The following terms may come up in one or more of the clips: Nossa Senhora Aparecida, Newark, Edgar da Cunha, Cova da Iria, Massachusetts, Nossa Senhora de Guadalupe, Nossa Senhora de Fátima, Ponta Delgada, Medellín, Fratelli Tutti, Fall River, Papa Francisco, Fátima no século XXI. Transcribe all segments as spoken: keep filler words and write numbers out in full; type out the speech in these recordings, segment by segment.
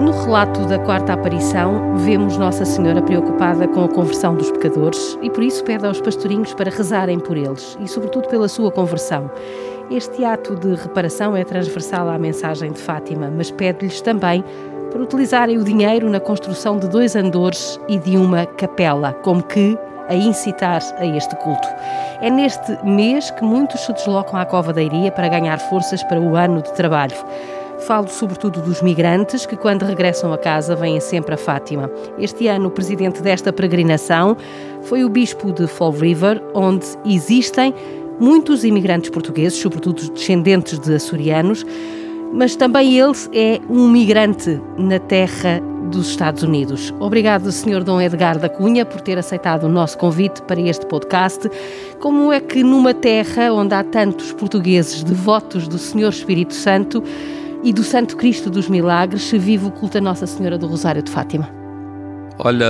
No relato da quarta aparição, vemos Nossa Senhora preocupada com a conversão dos pecadores e por isso pede aos pastorinhos para rezarem por eles e sobretudo pela sua conversão. Este ato de reparação é transversal à mensagem de Fátima, mas pede-lhes também para utilizarem o dinheiro na construção de dois andores e de uma capela, como que a incitar a este culto. É neste mês que muitos se deslocam à Cova da Iria para ganhar forças para o ano de trabalho. Falo sobretudo dos migrantes que, quando regressam a casa, vêm sempre a Fátima. Este ano, o presidente desta peregrinação foi o bispo de Fall River, onde existem muitos imigrantes portugueses, sobretudo descendentes de açorianos, mas também ele é um migrante na terra dos Estados Unidos. Obrigado, senhor Dom Edgar da Cunha, por ter aceitado o nosso convite para este podcast. Como é que numa terra onde há tantos portugueses devotos do Senhor Espírito Santo e do Santo Cristo dos Milagres, se vive o culto a Nossa Senhora do Rosário de Fátima? Olha,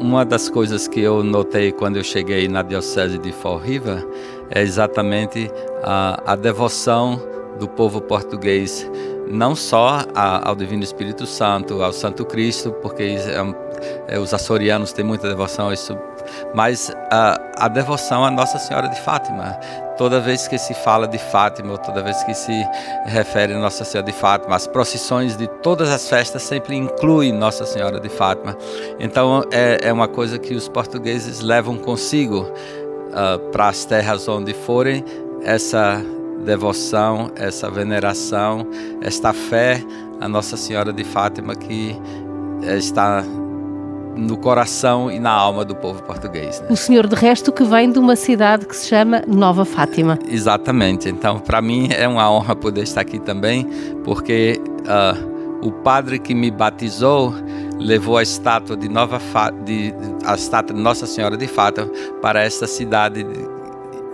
uma das coisas que eu notei quando eu cheguei na Diocese de Fall River é exatamente a, a devoção do povo português, não só a, ao Divino Espírito Santo, ao Santo Cristo, porque é, é, os açorianos têm muita devoção a isso, mas a, a devoção à Nossa Senhora de Fátima. Toda vez que se fala de Fátima, ou toda vez que se refere a Nossa Senhora de Fátima, as procissões de todas as festas sempre incluem Nossa Senhora de Fátima. Então é, é uma coisa que os portugueses levam consigo uh, para as terras onde forem, essa devoção, essa veneração, esta fé a Nossa Senhora de Fátima que está no coração e na alma do povo português, né? O senhor, de resto, que vem de uma cidade que se chama Nova Fátima. Exatamente. Então, para mim é uma honra poder estar aqui também, porque uh, o padre que me batizou levou a estátua de Nova Fá... de a estátua de Nossa Senhora de Fátima para esta cidade de...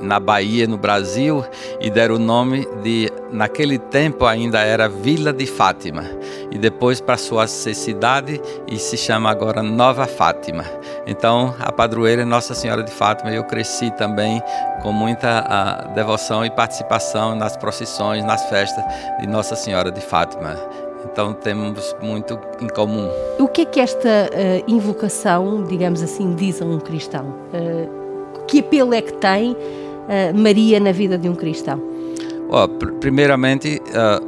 na Bahia, no Brasil, e deram o nome de, naquele tempo ainda era Vila de Fátima, e depois passou a ser cidade e se chama agora Nova Fátima. Então a padroeira é Nossa Senhora de Fátima, e eu cresci também com muita uh, devoção e participação nas procissões, nas festas de Nossa Senhora de Fátima. Então temos muito em comum. O que é que esta uh, invocação, digamos assim, diz a um cristão? Uh, que apelo é que tem Maria na vida de um cristão? Oh, pr- primeiramente, uh,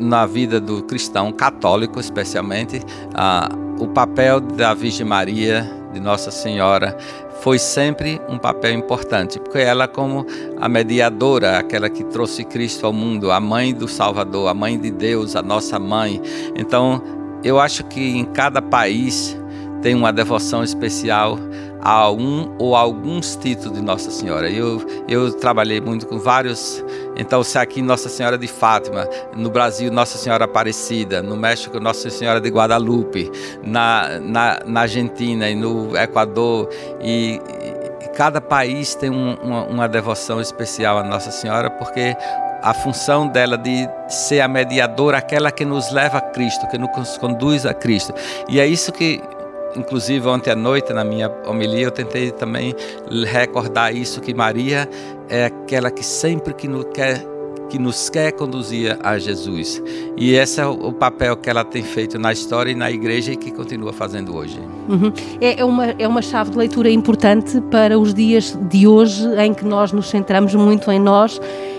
na vida do cristão católico, especialmente, uh, o papel da Virgem Maria, de Nossa Senhora, foi sempre um papel importante, porque ela, como a mediadora, aquela que trouxe Cristo ao mundo, a mãe do Salvador, a mãe de Deus, a nossa mãe. Então, eu acho que em cada país tem uma devoção especial a um ou a alguns títulos de Nossa Senhora. Eu, eu trabalhei muito com vários. Então, se aqui Nossa Senhora de Fátima, no Brasil Nossa Senhora Aparecida, no México Nossa Senhora de Guadalupe, na, na, na Argentina e no Equador, e, e cada país tem um, uma, uma devoção especial a Nossa Senhora, porque a função dela de ser a mediadora, aquela que nos leva a Cristo, que nos conduz a Cristo. E é isso que, inclusive, ontem à noite, na minha homilia, eu tentei também recordar isso, que Maria é aquela que sempre que nos quer, que nos quer conduzir a Jesus. E esse é o papel que ela tem feito na história e na Igreja e que continua fazendo hoje. Uhum. É, é, uma, é uma chave de leitura importante para os dias de hoje, em que nós nos centramos muito em nós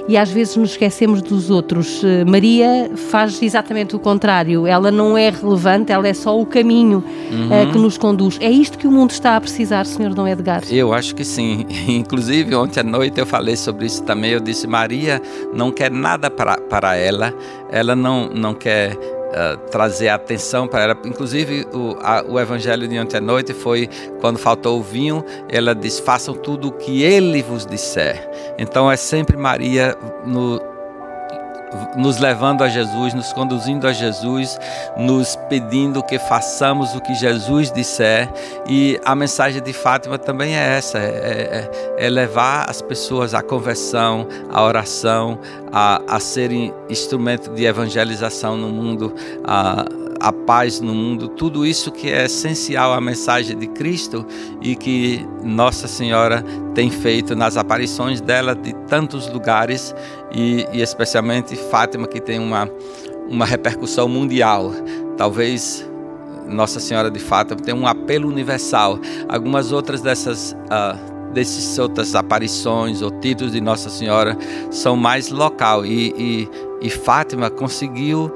e às vezes nos esquecemos dos outros. Maria faz exatamente o contrário. Ela não é relevante, ela é só o caminho uhum. uh, que nos conduz. É isto que o mundo está a precisar, senhor Dom Edgar? Eu acho que sim. Inclusive, ontem à noite eu falei sobre isso também. Eu disse, Maria não quer nada para, para ela. Ela não, não quer uh, trazer atenção para ela. Inclusive, o, a, o evangelho de ontem à noite foi quando faltou o vinho. Ela diz, façam tudo o que ele vos disser. Então é sempre Maria no, nos levando a Jesus, nos conduzindo a Jesus, nos pedindo que façamos o que Jesus disser. E a mensagem de Fátima também é essa, é, é levar as pessoas à conversão, à oração, a, a serem instrumento de evangelização no mundo, a, a paz no mundo, tudo isso que é essencial à mensagem de Cristo e que Nossa Senhora tem feito nas aparições dela de tantos lugares, e, e especialmente Fátima, que tem uma, uma repercussão mundial. Talvez Nossa Senhora de Fátima tenha um apelo universal. Algumas outras dessas, uh, dessas outras aparições ou títulos de Nossa Senhora são mais local. E, e, e Fátima conseguiu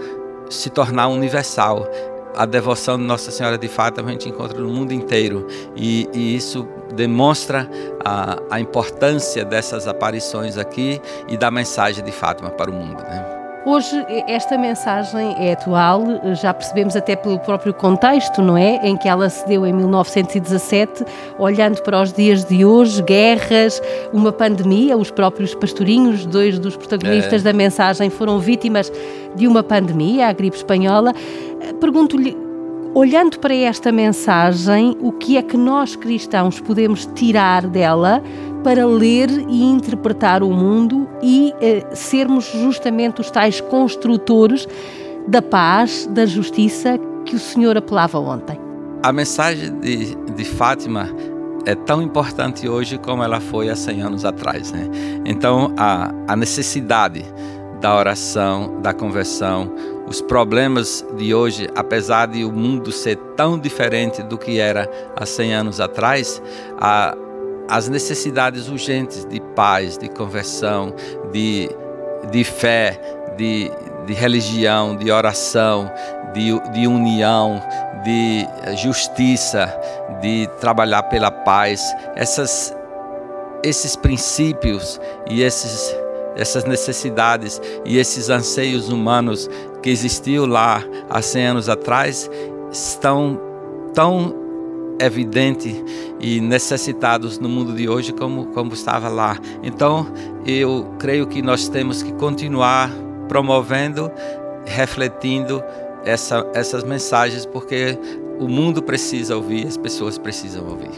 se tornar universal. A devoção de Nossa Senhora de Fátima a gente encontra no mundo inteiro. E, e isso demonstra a, a importância dessas aparições aqui e da mensagem de Fátima para o mundo, né? Hoje esta mensagem é atual, já percebemos até pelo próprio contexto, não é? Em que ela se deu em mil novecentos e dezassete, olhando para os dias de hoje, guerras, uma pandemia, os próprios pastorinhos, dois dos protagonistas é. da mensagem foram vítimas de uma pandemia, a gripe espanhola. Pergunto-lhe, olhando para esta mensagem, o que é que nós cristãos podemos tirar dela para ler e interpretar o mundo e eh, sermos justamente os tais construtores da paz, da justiça que o Senhor apelava ontem? A mensagem de, de Fátima é tão importante hoje como ela foi há cem anos atrás, né? Então, a, a necessidade da oração, da conversão, os problemas de hoje, apesar de o mundo ser tão diferente do que era há cem anos atrás, a As necessidades urgentes de paz, de conversão, de, de fé, de, de religião, de oração, de, de união, de justiça, de trabalhar pela paz. Essas, esses princípios e esses, essas necessidades e esses anseios humanos que existiam lá há cem anos atrás estão tão evidente e necessitados no mundo de hoje como, como estava lá. Então, eu creio que nós temos que continuar promovendo, refletindo essa, essas mensagens, porque o mundo precisa ouvir, as pessoas precisam ouvir.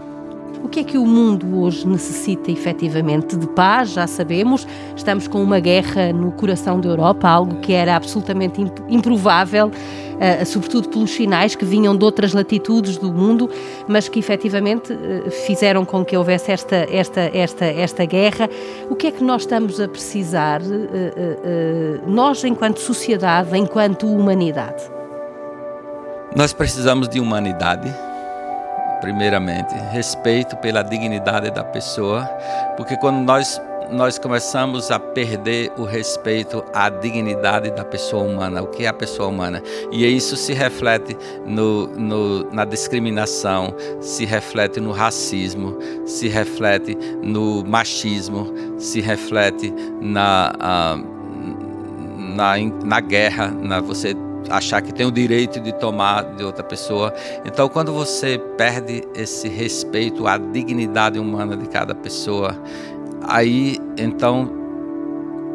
O que é que o mundo hoje necessita efetivamente de paz? Já sabemos, estamos com uma guerra no coração da Europa, algo que era absolutamente improvável, uh, sobretudo pelos sinais que vinham de outras latitudes do mundo, mas que efetivamente uh, fizeram com que houvesse esta, esta, esta, esta guerra. O que é que nós estamos a precisar, uh, uh, uh, nós enquanto sociedade, enquanto humanidade? Nós precisamos de humanidade. Primeiramente, respeito pela dignidade da pessoa, porque quando nós, nós começamos a perder o respeito à dignidade da pessoa humana, o que é a pessoa humana, e isso se reflete no, no, na discriminação, se reflete no racismo, se reflete no machismo, se reflete na, uh, na, na guerra, na você achar que tem o direito de tomar de outra pessoa. Então, quando você perde esse respeito à dignidade humana de cada pessoa, aí, então,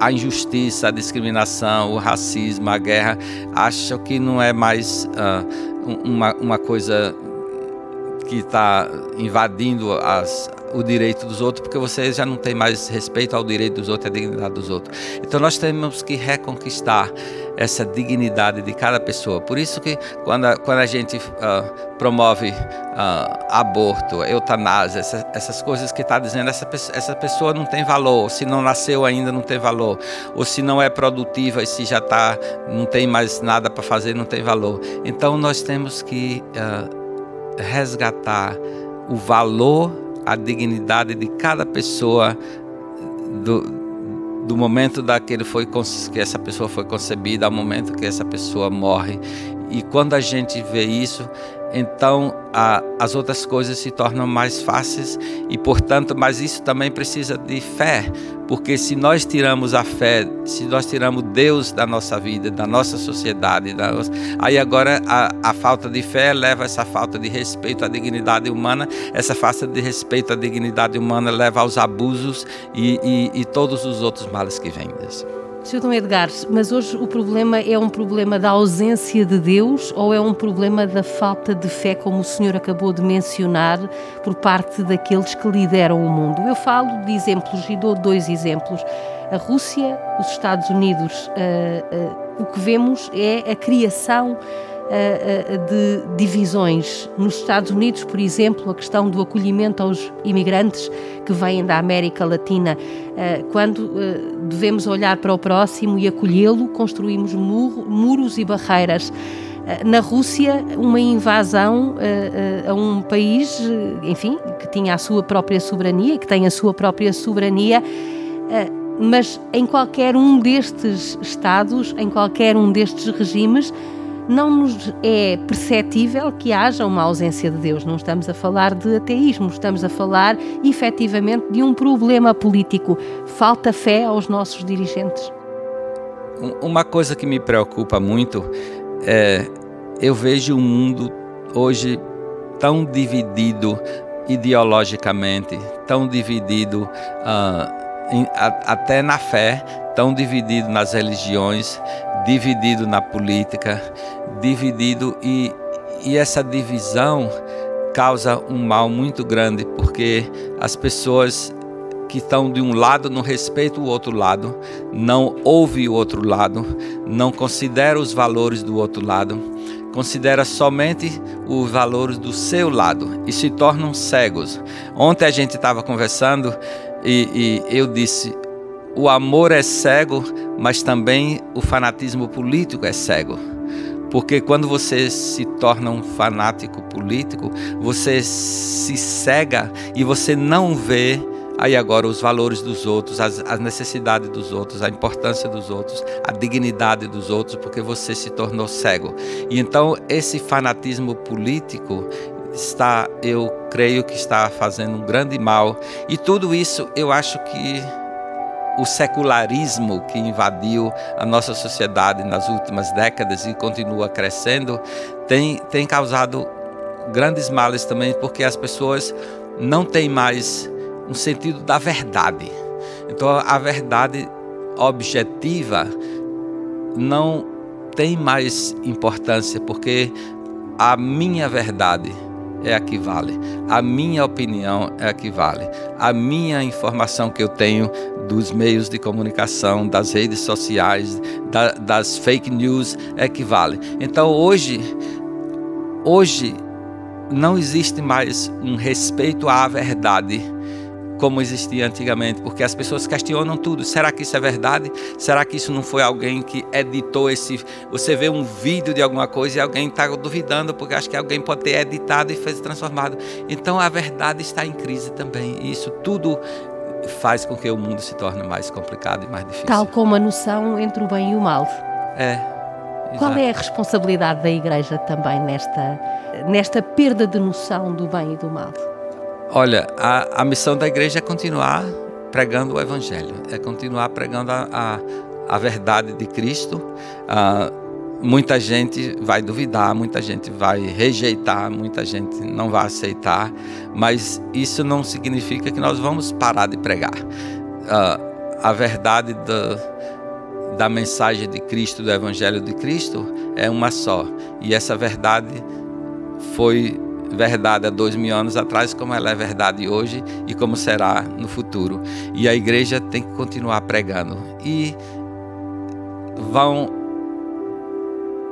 a injustiça, a discriminação, o racismo, a guerra, acham que não é mais uh, uma, uma coisa que está invadindo as, o direito dos outros, porque você já não tem mais respeito ao direito dos outros, à dignidade dos outros. Então nós temos que reconquistar essa dignidade de cada pessoa. Por isso que quando a, quando a gente uh, promove uh, aborto, eutanásia, essa, essas coisas que está dizendo, essa, essa pessoa não tem valor, se não nasceu ainda não tem valor, ou se não é produtiva e se já tá, não tem mais nada para fazer, não tem valor. Então nós temos que Uh, resgatar o valor, a dignidade de cada pessoa do, do momento daquele foi, que essa pessoa foi concebida ao momento que essa pessoa morre. E quando a gente vê isso, então a, as outras coisas se tornam mais fáceis e, portanto, mas isso também precisa de fé, porque se nós tiramos a fé, se nós tiramos Deus da nossa vida, da nossa sociedade, da nossa, aí agora a, a falta de fé leva a essa falta de respeito à dignidade humana, essa falta de respeito à dignidade humana leva aos abusos e, e, e todos os outros males que vêm disso. senhor Dom Edgar, mas hoje o problema é um problema da ausência de Deus ou é um problema da falta de fé, como o senhor acabou de mencionar, por parte daqueles que lideram o mundo? Eu falo de exemplos e dou dois exemplos. A Rússia, os Estados Unidos, uh, uh, o que vemos é a criação de divisões. Nos Estados Unidos, por exemplo, a questão do acolhimento aos imigrantes que vêm da América Latina. Quando devemos olhar para o próximo e acolhê-lo, construímos muros e barreiras. na Rússia, uma invasão a, a, a um país, enfim, que tinha a sua própria soberania, que tem a sua própria soberania, mas em qualquer um destes estados, em qualquer um destes regimes, não nos é perceptível que haja uma ausência de Deus. Não estamos a falar de ateísmo, estamos a falar, efetivamente, de um problema político. Falta fé aos nossos dirigentes. Uma coisa que me preocupa muito é... eu vejo o mundo hoje tão dividido ideologicamente, tão dividido uh, em, a, até na fé, tão dividido nas religiões, dividido na política, dividido e, e essa divisão causa um mal muito grande, porque as pessoas que estão de um lado não respeitam o outro lado, não ouvem o outro lado, não consideram os valores do outro lado, considera somente os valores do seu lado e se tornam cegos. Ontem a gente estava conversando e, e eu disse: o amor é cego, mas também o fanatismo político é cego. Porque quando você se torna um fanático político, você se cega e você não vê aí agora os valores dos outros, as, as necessidades dos outros, a importância dos outros, a dignidade dos outros, porque você se tornou cego. E então esse fanatismo político está, eu creio que está fazendo um grande mal. E tudo isso eu acho que o secularismo que invadiu a nossa sociedade nas últimas décadas e continua crescendo tem, tem causado grandes males também, porque as pessoas não têm mais um sentido da verdade. Então a verdade objetiva não tem mais importância, porque a minha verdade é a que vale, a minha opinião é a que vale, a minha informação que eu tenho dos meios de comunicação, das redes sociais, da, das fake news é que vale. Então hoje, hoje não existe mais um respeito à verdade como existia antigamente, porque as pessoas questionam tudo. Será que isso é verdade? Será que isso não foi alguém que editou esse... Você vê um vídeo de alguma coisa e alguém está duvidando, porque acha que alguém pode ter editado e fez transformado. Então a verdade está em crise também. E isso tudo faz com que o mundo se torne mais complicado e mais difícil. Tal como a noção entre o bem e o mal. É. Exato. Qual é a responsabilidade da Igreja também nesta, nesta perda de noção do bem e do mal? Olha, a, a missão da Igreja é continuar pregando o Evangelho, é continuar pregando a, a, a verdade de Cristo. Ah, muita gente vai duvidar, muita gente vai rejeitar, muita gente não vai aceitar, mas isso não significa que nós vamos parar de pregar. Ah, a verdade do, da mensagem de Cristo, do Evangelho de Cristo, é uma só. E essa verdade foi... verdade há dois mil anos atrás, como ela é verdade hoje e como será no futuro. E a Igreja tem que continuar pregando. E vão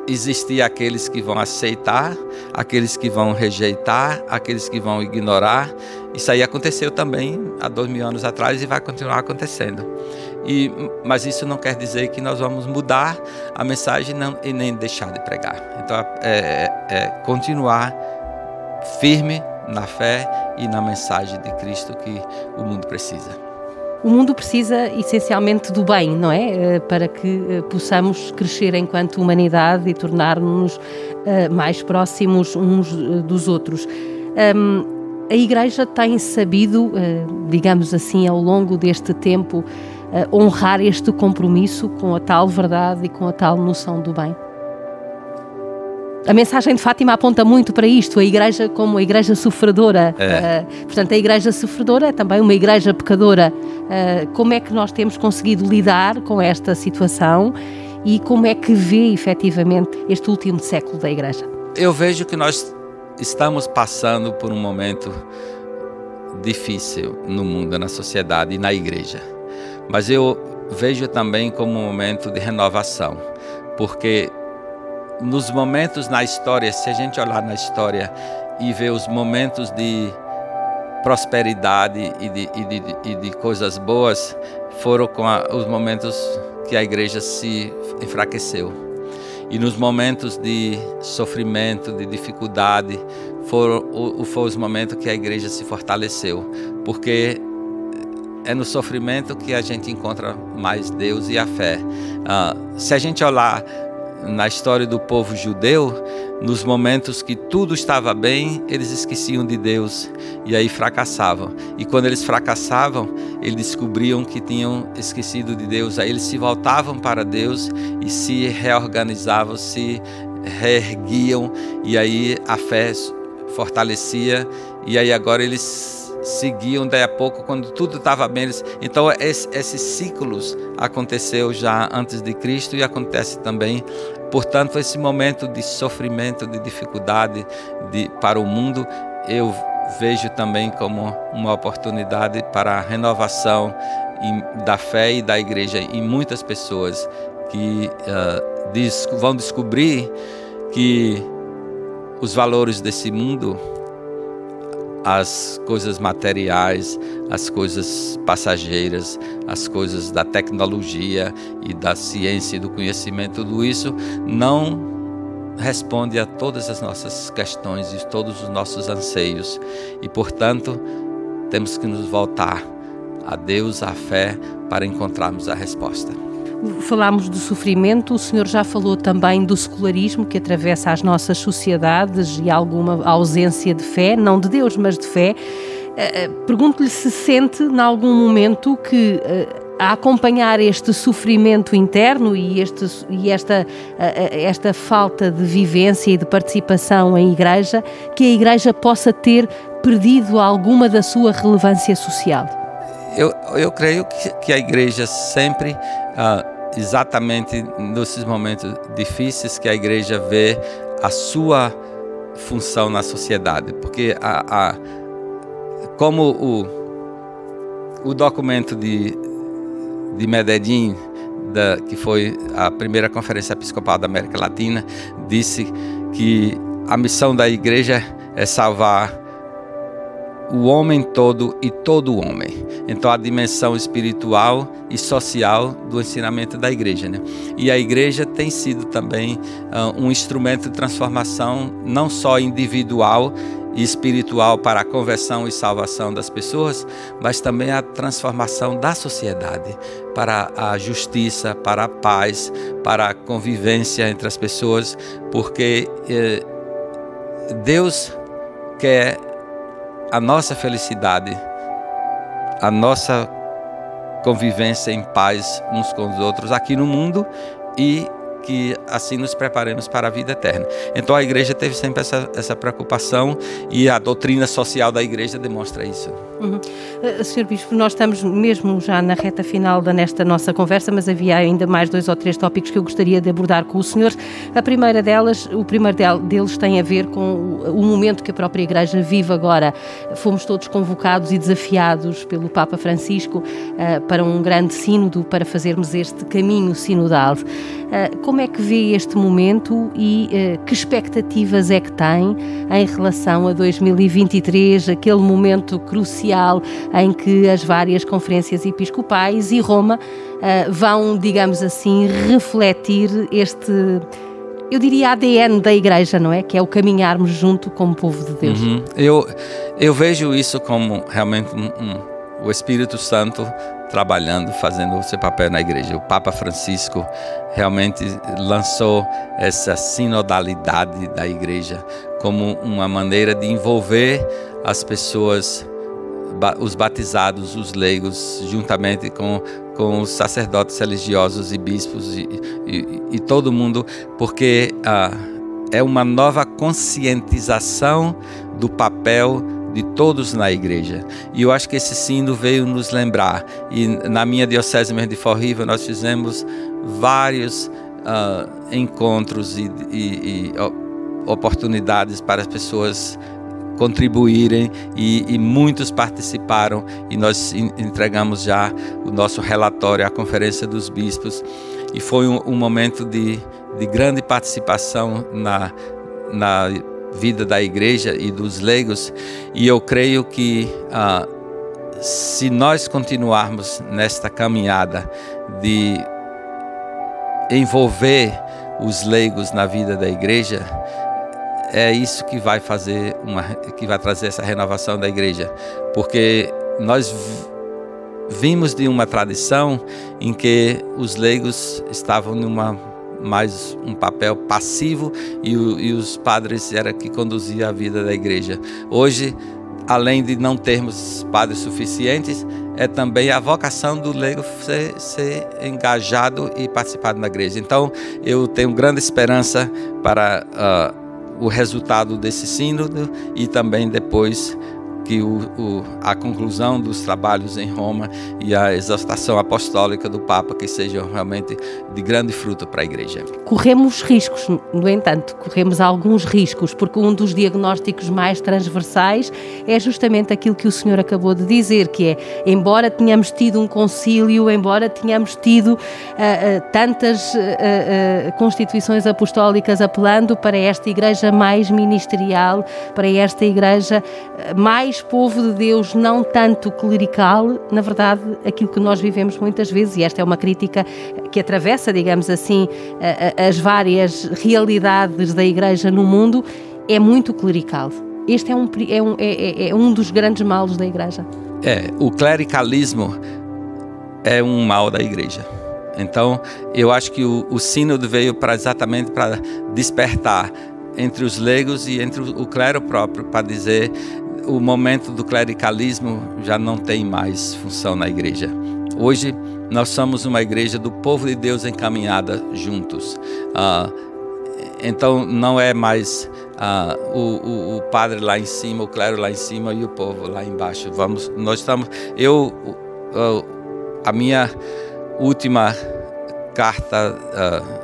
existir aqueles que vão aceitar, aqueles que vão rejeitar, aqueles que vão ignorar. Isso aí aconteceu também há dois mil anos atrás e vai continuar acontecendo. E, mas isso não quer dizer que nós vamos mudar a mensagem não, e nem deixar de pregar. Então é, é continuar firme na fé e na mensagem de Cristo que o mundo precisa. O mundo precisa essencialmente do bem, não é? Para que possamos crescer enquanto humanidade e tornar-nos mais próximos uns dos outros. A Igreja tem sabido, digamos assim, ao longo deste tempo, honrar este compromisso com a tal verdade e com a tal noção do bem. A mensagem de Fátima aponta muito para isto, a Igreja como a Igreja sofredora. É. Uh, portanto, a Igreja sofredora é também uma Igreja pecadora. Uh, como é que nós temos conseguido lidar com esta situação e como é que vê, efetivamente, este último século da Igreja? Eu vejo que nós estamos passando por um momento difícil no mundo, na sociedade e na Igreja. Mas eu vejo também como um momento de renovação, porque... nos momentos na história, se a gente olhar na história e ver os momentos de prosperidade e de, e de, e de coisas boas, foram com a, os momentos que a Igreja se enfraqueceu. E nos momentos de sofrimento, de dificuldade, foram, foram os momentos que a igreja se fortaleceu, porque é no sofrimento que a gente encontra mais Deus e a fé. Ah, se a gente olhar na história do povo judeu, nos momentos que tudo estava bem, eles esqueciam de Deus e aí fracassavam. E quando eles fracassavam, eles descobriam que tinham esquecido de Deus. Aí eles se voltavam para Deus e se reorganizavam, se reerguiam, e aí a fé fortalecia, e aí agora eles seguiam daí a pouco, quando tudo estava bem. Então esse, esses ciclos aconteceu já antes de Cristo e acontece também. Portanto, esse momento de sofrimento, de dificuldade de, para o mundo, eu vejo também como uma oportunidade para a renovação em, da fé e da igreja em muitas pessoas que uh, des- vão descobrir que os valores desse mundo, as coisas materiais, as coisas passageiras, as coisas da tecnologia e da ciência e do conhecimento, tudo isso não responde a todas as nossas questões e todos os nossos anseios. E, portanto, temos que nos voltar a Deus, à fé, para encontrarmos a resposta. Falámos do sofrimento, o senhor já falou também do secularismo que atravessa as nossas sociedades e alguma ausência de fé, não de Deus, mas de fé. Pergunto-lhe se sente, em algum momento, que a acompanhar este sofrimento interno e, este, e esta, esta falta de vivência e de participação em igreja, que a igreja possa ter perdido alguma da sua relevância social. Eu, eu creio que, que a igreja sempre, ah, exatamente nesses momentos difíceis, que a igreja vê a sua função na sociedade. Porque a, a, como o, o documento de, de Medellín, da, que foi a primeira conferência episcopal da América Latina, disse que a missão da igreja é salvar o homem todo e todo o homem. Então a dimensão espiritual e social do ensinamento da igreja, né? E a igreja tem sido também uh, um instrumento de transformação, não só individual e espiritual para a conversão e salvação das pessoas, mas também a transformação da sociedade, para a justiça, para a paz, para a convivência entre as pessoas, porque eh, Deus quer a nossa felicidade, a nossa convivência em paz uns com os outros aqui no mundo, e que assim nos preparemos para a vida eterna. Então a igreja teve sempre essa, essa preocupação, e a doutrina social da igreja demonstra isso. Uhum. Uh, senhor Bispo, nós estamos mesmo já na reta final da nesta nossa conversa, mas havia ainda mais dois ou três tópicos que eu gostaria de abordar com o senhor. A primeira delas, o primeiro deles tem a ver com o, o momento que a própria igreja vive agora. Fomos todos convocados e desafiados pelo Papa Francisco uh, para um grande sínodo, para fazermos este caminho sinodal. Uh, como Como é que vê este momento e eh, que expectativas é que tem em relação a dois mil e vinte e três, aquele momento crucial em que as várias conferências episcopais e Roma eh, vão, digamos assim, refletir este, eu diria, A D N da Igreja, não é? Que é o caminharmos junto como povo de Deus. Uhum. Eu, eu vejo isso como realmente um, um, o Espírito Santo trabalhando, fazendo o seu papel na igreja. O Papa Francisco realmente lançou essa sinodalidade da igreja como uma maneira de envolver as pessoas, os batizados, os leigos, juntamente com, com os sacerdotes religiosos e bispos e, e, e todo mundo, porque ah, é uma nova conscientização do papel de todos na igreja. E eu acho que esse sínodo veio nos lembrar. E na minha diocese mesmo de Fall River, nós fizemos vários uh, encontros e, e, e oportunidades para as pessoas contribuírem, e, e muitos participaram, e nós entregamos já o nosso relatório à Conferência dos Bispos, e foi um, um momento de, de grande participação na, na vida da igreja e dos leigos. E eu creio que ah, se nós continuarmos nesta caminhada de envolver os leigos na vida da igreja, é isso que vai fazer uma, que vai trazer essa renovação da igreja, porque nós vimos de uma tradição em que os leigos estavam numa mais um papel passivo e, o, e os padres era que conduzia a vida da igreja. Hoje, além de não termos padres suficientes, é também a vocação do leigo ser, ser engajado e participar na igreja. Então, eu tenho grande esperança para uh, o resultado desse sínodo e também depois que o, o, a conclusão dos trabalhos em Roma e a exortação apostólica do Papa que sejam realmente de grande fruto para a Igreja. Corremos riscos, no entanto, corremos alguns riscos, porque um dos diagnósticos mais transversais é justamente aquilo que o senhor acabou de dizer, que é, embora tenhamos tido um concílio, embora tenhamos tido uh, uh, tantas uh, uh, constituições apostólicas apelando para esta Igreja mais ministerial, para esta Igreja mais povo de Deus, não tanto clerical, na verdade, aquilo que nós vivemos muitas vezes, e esta é uma crítica que atravessa, digamos assim, as várias realidades da Igreja no mundo, é muito clerical. Este é um, é um, é, é um dos grandes males da Igreja. É, o clericalismo é um mal da Igreja. Então, eu acho que o, o sínodo veio para exatamente para despertar entre os leigos e entre o clero próprio, para dizer... O momento do clericalismo já não tem mais função na igreja. Hoje nós somos uma igreja do povo de Deus encaminhada juntos. Ah, então não é mais ah, o, o, o padre lá em cima, o clero lá em cima e o povo lá embaixo. Vamos, nós estamos. Eu, eu a minha última carta. Ah,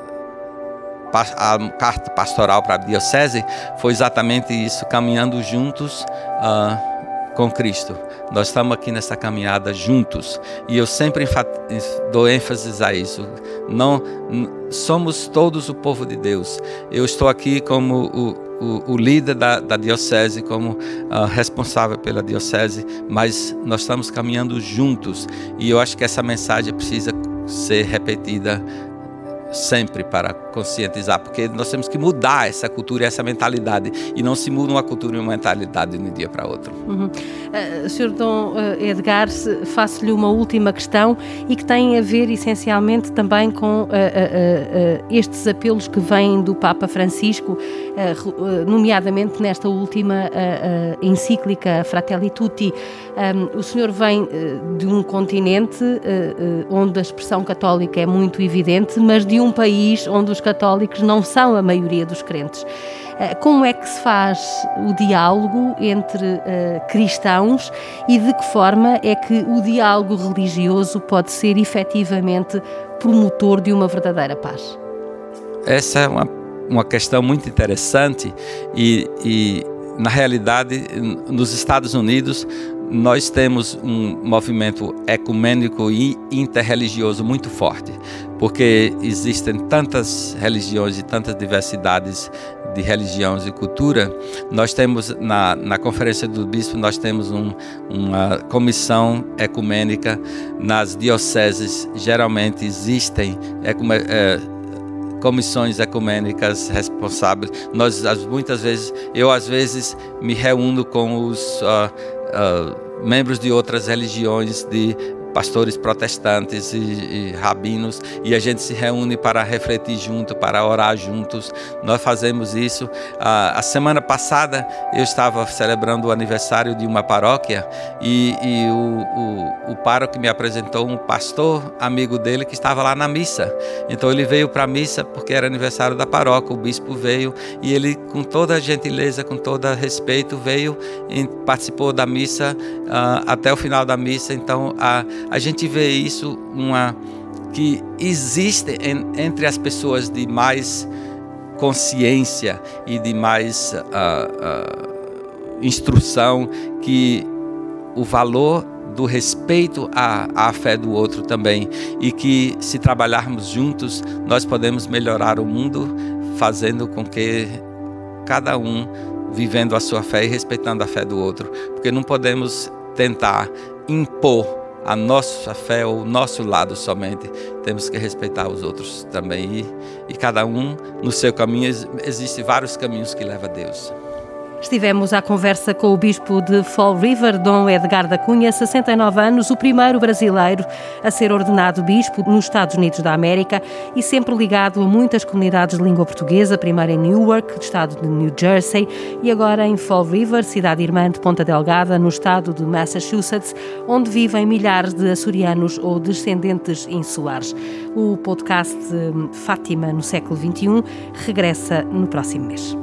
a carta pastoral para a diocese foi exatamente isso, caminhando juntos uh, com Cristo. Nós estamos aqui nessa caminhada juntos e eu sempre dou ênfase a isso. Não, somos todos o povo de Deus. Eu estou aqui como o, o, o líder da, da diocese, como uh, responsável pela diocese, mas nós estamos caminhando juntos e eu acho que essa mensagem precisa ser repetida sempre para conscientizar, porque nós temos que mudar essa cultura e essa mentalidade, e não se muda uma cultura e uma mentalidade de um dia para outro. Uhum. Uh, senhor Dom Edgar, faço-lhe uma última questão e que tem a ver essencialmente também com uh, uh, uh, estes apelos que vêm do Papa Francisco, uh, nomeadamente nesta última uh, uh, encíclica Fratelli Tutti. Um, o senhor vem uh, de um continente uh, uh, onde a expressão católica é muito evidente, mas de um país onde os católicos não são a maioria dos crentes. Como é que se faz o diálogo entre uh, cristãos e de que forma é que o diálogo religioso pode ser efetivamente promotor de uma verdadeira paz? Essa é uma, uma questão muito interessante e, e, na realidade, nos Estados Unidos nós temos um movimento ecumênico e interreligioso muito forte, porque existem tantas religiões e tantas diversidades de religiões e cultura. Nós temos, na, na Conferência dos Bispos, nós temos um, uma comissão ecumênica. Nas dioceses, geralmente, existem ecumen- é, comissões ecumênicas responsáveis. Nós, muitas vezes, eu, às vezes, me reúno com os... Uh, Uh, membros de outras religiões, de pastores protestantes e, e rabinos, e a gente se reúne para refletir junto, para orar juntos. Nós fazemos isso. Uh, a semana passada eu estava celebrando o aniversário de uma paróquia e, e o, o, o pároco me apresentou um pastor amigo dele que estava lá na missa. Então ele veio para a missa porque era aniversário da paróquia, o bispo veio e ele, com toda gentileza, com todo respeito, veio e participou da missa uh, até o final da missa. Então a A gente vê isso, uma, que existe en, entre as pessoas de mais consciência e de mais uh, uh, instrução, que o valor do respeito à, à fé do outro também, e que se trabalharmos juntos nós podemos melhorar o mundo, fazendo com que cada um vivendo a sua fé e respeitando a fé do outro, porque não podemos tentar impor a nossa fé, o nosso lado somente. Temos que respeitar os outros também. E, e cada um no seu caminho. Existem vários caminhos que levam a Deus. Estivemos à conversa com o bispo de Fall River, Dom Edgar da Cunha, sessenta e nove anos, o primeiro brasileiro a ser ordenado bispo nos Estados Unidos da América e sempre ligado a muitas comunidades de língua portuguesa, primeiro em Newark, estado de New Jersey, e agora em Fall River, cidade irmã de Ponta Delgada, no estado de Massachusetts, onde vivem milhares de açorianos ou descendentes insulares. O podcast Fátima no século vinte e um regressa no próximo mês.